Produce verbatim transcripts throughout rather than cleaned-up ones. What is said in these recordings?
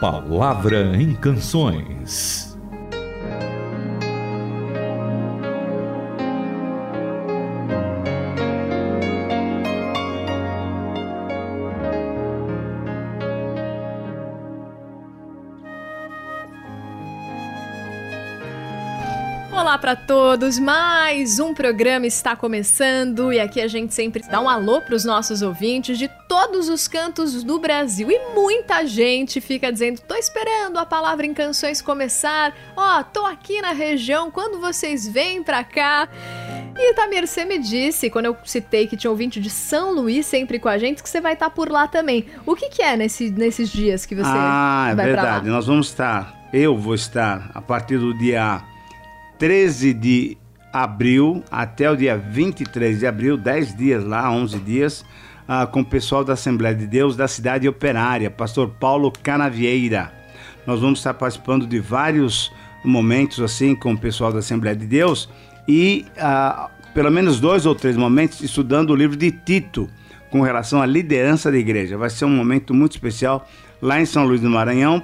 Palavra em Canções. Olá para todos, mais um programa está começando e aqui a gente sempre dá um alô para os nossos ouvintes de todos os cantos do Brasil e muita gente fica dizendo, tô esperando a Palavra em Canções começar, ó, oh, tô aqui na região, quando vocês vêm para cá... E Itamir, você me disse, quando eu citei que tinha ouvinte de São Luís sempre com a gente, que você vai estar por lá também. O que, que é nesse, nesses dias que você ah, vai para lá? Ah, é verdade, nós vamos estar, eu vou estar a partir do dia... treze de abril até o dia vinte e três de abril, dez dias lá, onze dias, uh, com o pessoal da Assembleia de Deus da Cidade Operária, pastor Paulo Canavieira. Nós vamos estar participando de vários momentos assim com o pessoal da Assembleia de Deus e uh, pelo menos dois ou três momentos estudando o livro de Tito com relação à liderança da igreja. Vai ser um momento muito especial lá em São Luís do Maranhão,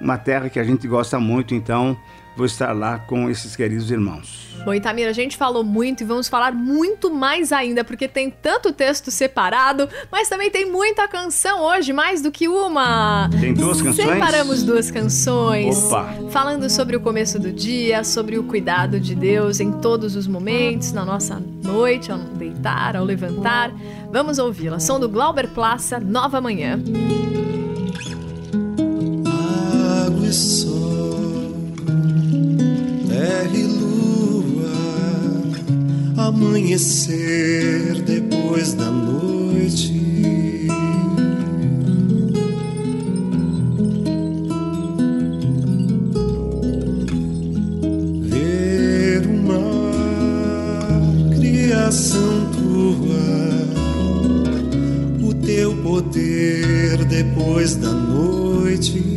uma terra que a gente gosta muito, então... vou estar lá com esses queridos irmãos. Bom, Itamir, a gente falou muito e vamos falar muito mais ainda, porque tem tanto texto separado, mas também tem muita canção hoje, mais do que uma. Tem duas canções? Separamos duas canções. Opa! Falando sobre o começo do dia, sobre o cuidado de Deus em todos os momentos, na nossa noite, ao deitar, ao levantar. Vamos ouvi-la. Som do Glauber Plaça, Nova Manhã. Água e sol, terra e lua, amanhecer depois da noite. Ver o mar, criação tua, o teu poder depois da noite.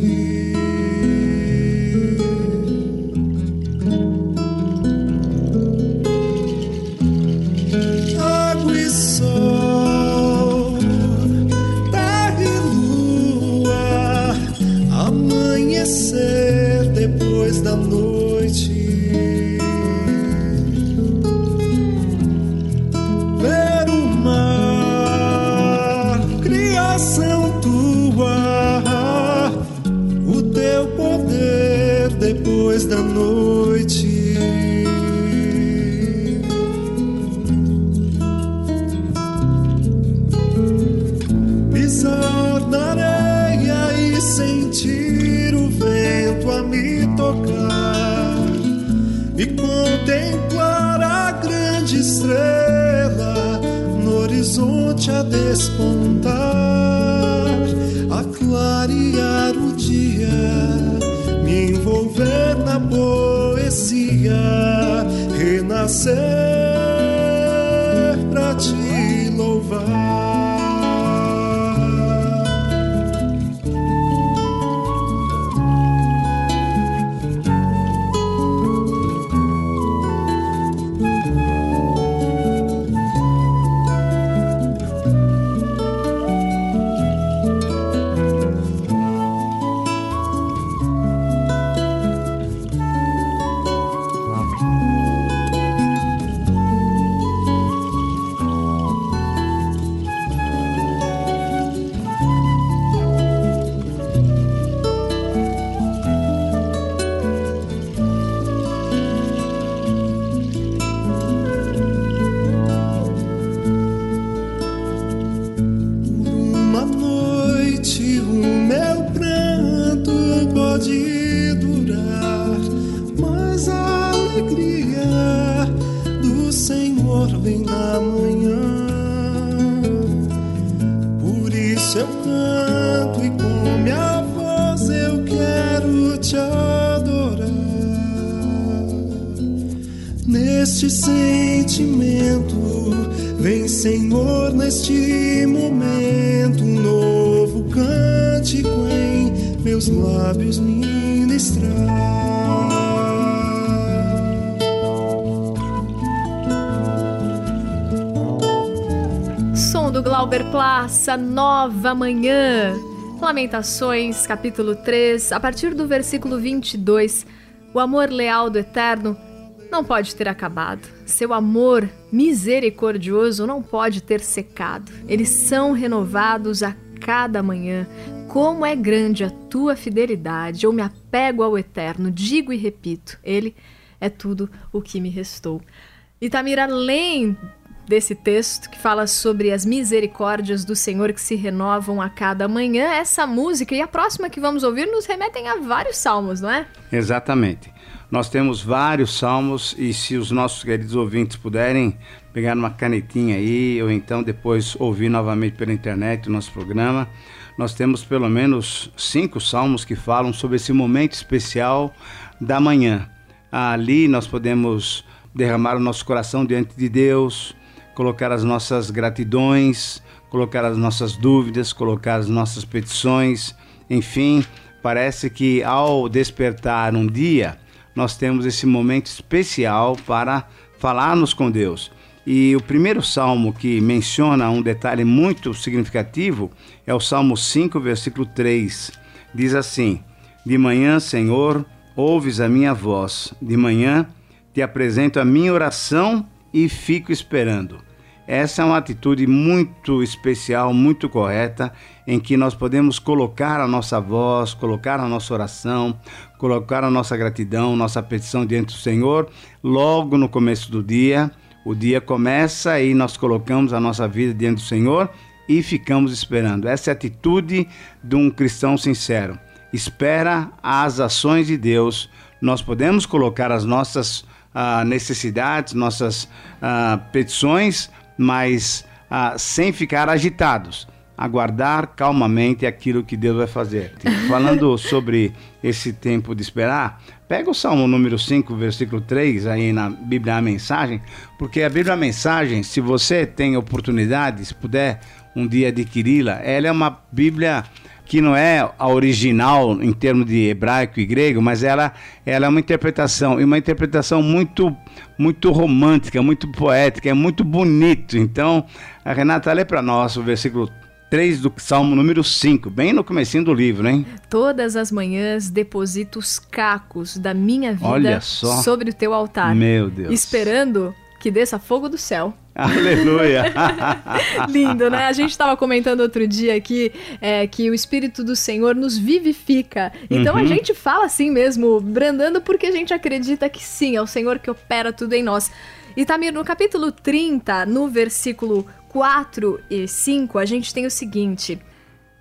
Nova Manhã. Lamentações, capítulo três, a partir do versículo vinte e dois. O amor leal do Eterno não pode ter acabado. Seu amor misericordioso não pode ter secado. Eles são renovados a cada manhã. Como é grande a tua fidelidade. Eu me apego ao Eterno, digo e repito. Ele é tudo o que me restou. Itamir, além desse texto que fala sobre as misericórdias do Senhor que se renovam a cada manhã, essa música e a próxima que vamos ouvir nos remetem a vários salmos, não é? Exatamente. Nós temos vários salmos e se os nossos queridos ouvintes puderem pegar uma canetinha aí ou então depois ouvir novamente pela internet o nosso programa, nós temos pelo menos cinco salmos que falam sobre esse momento especial da manhã. Ali nós podemos derramar o nosso coração diante de Deus, colocar as nossas gratidões, colocar as nossas dúvidas, colocar as nossas petições. Enfim, parece que ao despertar um dia, nós temos esse momento especial para falarmos com Deus. E o primeiro salmo que menciona um detalhe muito significativo é o Salmo cinco, versículo três. Diz assim: de manhã, Senhor, ouves a minha voz. De manhã, te apresento a minha oração e fico esperando. Essa é uma atitude muito especial, muito correta, em que nós podemos colocar a nossa voz, colocar a nossa oração, colocar a nossa gratidão, nossa petição diante do Senhor, logo no começo do dia. O dia começa e nós colocamos a nossa vida diante do Senhor e ficamos esperando. Essa é a atitude de um cristão sincero. Espera as ações de Deus. Nós podemos colocar as nossas Uh, necessidades, nossas uh, petições, mas uh, sem ficar agitados, aguardar calmamente aquilo que Deus vai fazer. Falando sobre esse tempo de esperar, pega o Salmo número cinco, versículo três, aí na Bíblia a Mensagem, porque a Bíblia a Mensagem, se você tem oportunidade, se puder um dia adquiri-la, ela é uma Bíblia que não é a original em termos de hebraico e grego, mas ela, ela é uma interpretação, e uma interpretação muito, muito romântica, muito poética, é muito bonito. Então, a Renata, lê para nós o versículo três do Salmo número cinco, bem no comecinho do livro, hein? Todas as manhãs deposito os cacos da minha vida sobre o teu altar. Meu Deus. Esperando que desça fogo do céu. Aleluia! Lindo, né? A gente estava comentando outro dia aqui é, que o Espírito do Senhor nos vivifica. Então, uhum, a gente fala assim mesmo, brandando, porque a gente acredita que sim, é o Senhor que opera tudo em nós. Itamir, no capítulo trinta, no versículo quatro e cinco, a gente tem o seguinte: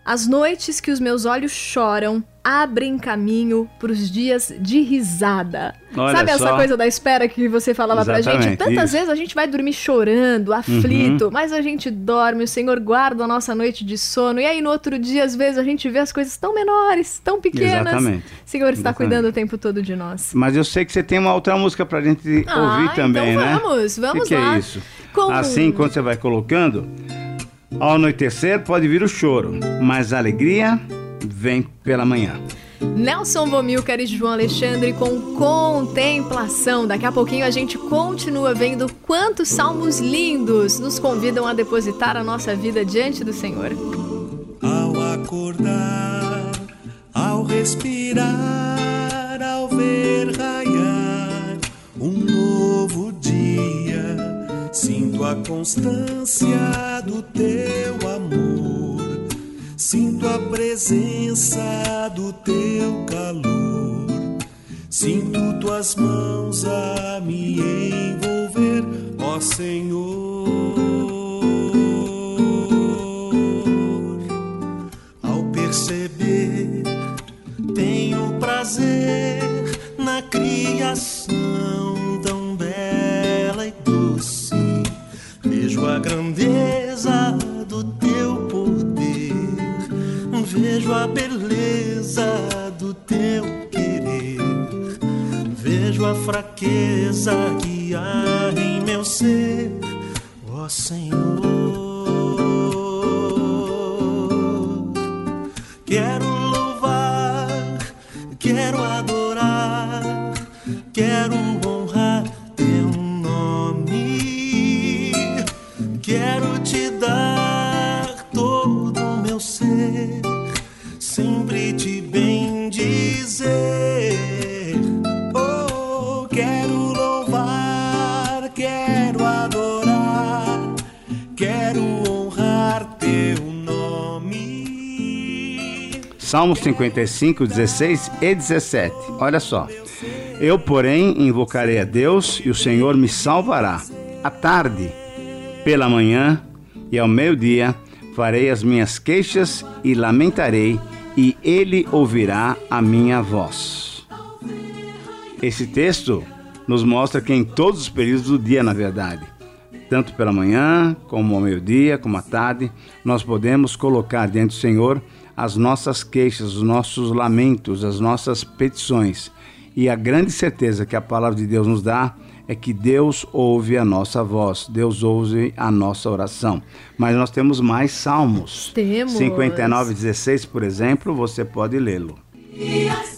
as noites que os meus olhos choram abrem caminho para os dias de risada. Olha, sabe essa só coisa da espera que você falava pra gente? Tantas isso. vezes a gente vai dormir chorando, aflito, uhum, mas a gente dorme, o Senhor guarda a nossa noite de sono, e aí no outro dia, às vezes, a gente vê as coisas tão menores, tão pequenas. Exatamente. O Senhor está Exatamente. cuidando o tempo todo de nós. Mas eu sei que você tem uma outra música pra gente ah, ouvir então também, vamos, né? vamos, vamos que lá. Que é isso? Com... Assim, quando você vai colocando... Ao anoitecer pode vir o choro, mas a alegria vem pela manhã. Nelson Bomilcar e João Alexandre com Contemplação. Daqui a pouquinho a gente continua vendo quantos salmos lindos nos convidam a depositar a nossa vida diante do Senhor. Ao acordar, ao respirar, ao ver raiar um novo dia, sinto a constância do teu amor, sinto a presença do teu calor, sinto tuas mãos a me envolver, ó Senhor. Ao perceber, tenho prazer na criação tão bela e doce. Vejo a grandeza do teu poder, vejo a beleza do teu querer, vejo a fraqueza que há em meu ser, ó Senhor. Quero louvar, quero adorar, quero honrar teu nome. Quero te dar todo o meu ser, sempre te bendizer. Oh, quero louvar, quero adorar, quero honrar teu nome. Salmos cinquenta e cinco, dezesseis e dezessete. Olha só. Eu, porém, invocarei a Deus e o Senhor me salvará. À tarde, pela manhã e ao meio-dia, farei as minhas queixas e lamentarei, e ele ouvirá a minha voz. Esse texto nos mostra que em todos os períodos do dia, na verdade, tanto pela manhã, como ao meio-dia, como à tarde, nós podemos colocar diante do Senhor as nossas queixas, os nossos lamentos, as nossas petições. E a grande certeza que a palavra de Deus nos dá é que Deus ouve a nossa voz, Deus ouve a nossa oração. Mas nós temos mais salmos. Temos. cinquenta e nove, dezesseis, por exemplo, você pode lê-lo.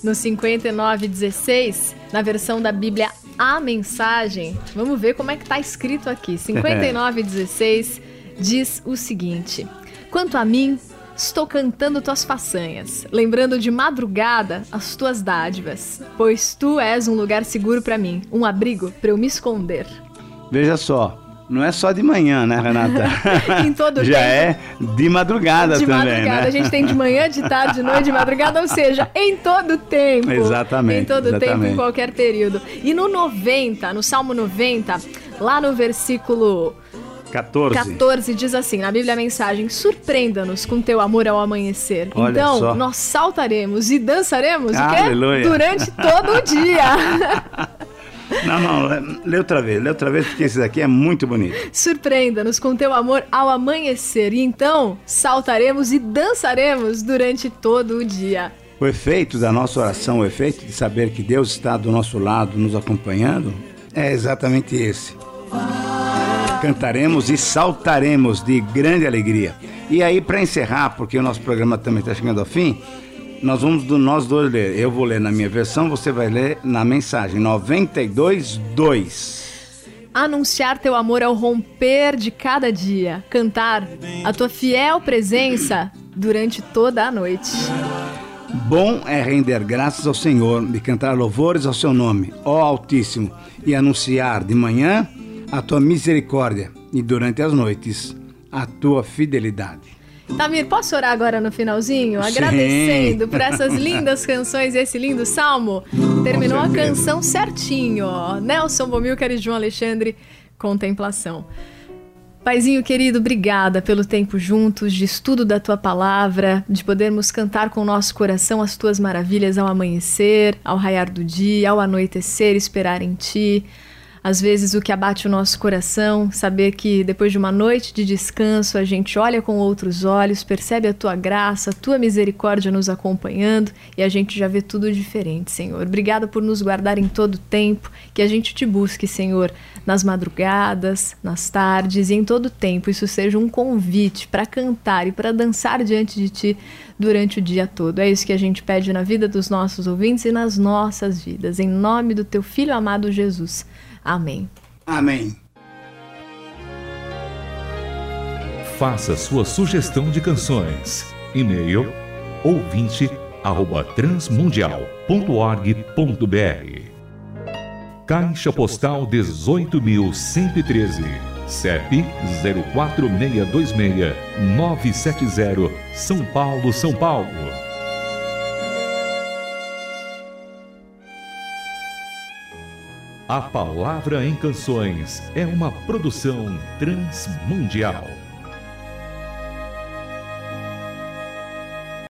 No cinquenta e nove, dezesseis, na versão da Bíblia A Mensagem, vamos ver como é que está escrito aqui. cinquenta e nove, dezesseis diz o seguinte: quanto a mim, estou cantando tuas façanhas, lembrando de madrugada as tuas dádivas, pois tu és um lugar seguro para mim, um abrigo para eu me esconder. Veja só, não é só de manhã, né, Renata? Em todo o Já tempo. É de madrugada de também, madrugada, né? A gente tem de manhã, de tarde, de noite, de madrugada, ou seja, em todo tempo. Exatamente. Em todo exatamente. tempo, em qualquer período. E no noventa, no Salmo noventa, lá no versículo... catorze. catorze diz assim, na Bíblia a Mensagem: surpreenda-nos com teu amor ao amanhecer. Olha então, só. Nós saltaremos e dançaremos Aleluia. O quê? Durante todo o dia. Não, não, lê outra vez, lê outra vez, porque esse daqui é muito bonito. Surpreenda-nos com teu amor ao amanhecer, e então saltaremos e dançaremos durante todo o dia. O efeito da nossa oração, o efeito de saber que Deus está do nosso lado, nos acompanhando, é exatamente esse. Cantaremos e saltaremos de grande alegria. E aí, para encerrar, porque o nosso programa também está chegando ao fim, nós vamos do, nós dois ler. Eu vou ler na minha versão, você vai ler na Mensagem. noventa e dois, dois. Anunciar teu amor ao romper de cada dia. Cantar a tua fiel presença durante toda a noite. Bom é render graças ao Senhor e cantar louvores ao seu nome, ó Altíssimo, e anunciar de manhã a tua misericórdia e durante as noites a tua fidelidade. Itamir, posso orar agora no finalzinho? Sim. Agradecendo por essas lindas canções e esse lindo salmo. Terminou a canção certinho. Nelson Bomilcar e João Alexandre, Contemplação. Paizinho querido, obrigada pelo tempo juntos, de estudo da Tua Palavra, de podermos cantar com o nosso coração as Tuas maravilhas ao amanhecer, ao raiar do dia, ao anoitecer, esperar em Ti. Às vezes o que abate o nosso coração, saber que depois de uma noite de descanso a gente olha com outros olhos, percebe a Tua graça, a Tua misericórdia nos acompanhando e a gente já vê tudo diferente, Senhor. Obrigada por nos guardar em todo tempo, que a gente Te busque, Senhor, nas madrugadas, nas tardes e em todo tempo. Isso seja um convite para cantar e para dançar diante de Ti durante o dia todo. É isso que a gente pede na vida dos nossos ouvintes e nas nossas vidas. Em nome do Teu Filho amado Jesus. Amém. Amém. Faça sua sugestão de canções. E-mail ouvinte arroba transmundial ponto org ponto br. Caixa Postal dezoito mil cento e treze, C E P zero quatro seis dois seis nove sete zero, São Paulo, São Paulo. A Palavra em Canções é uma produção Transmundial.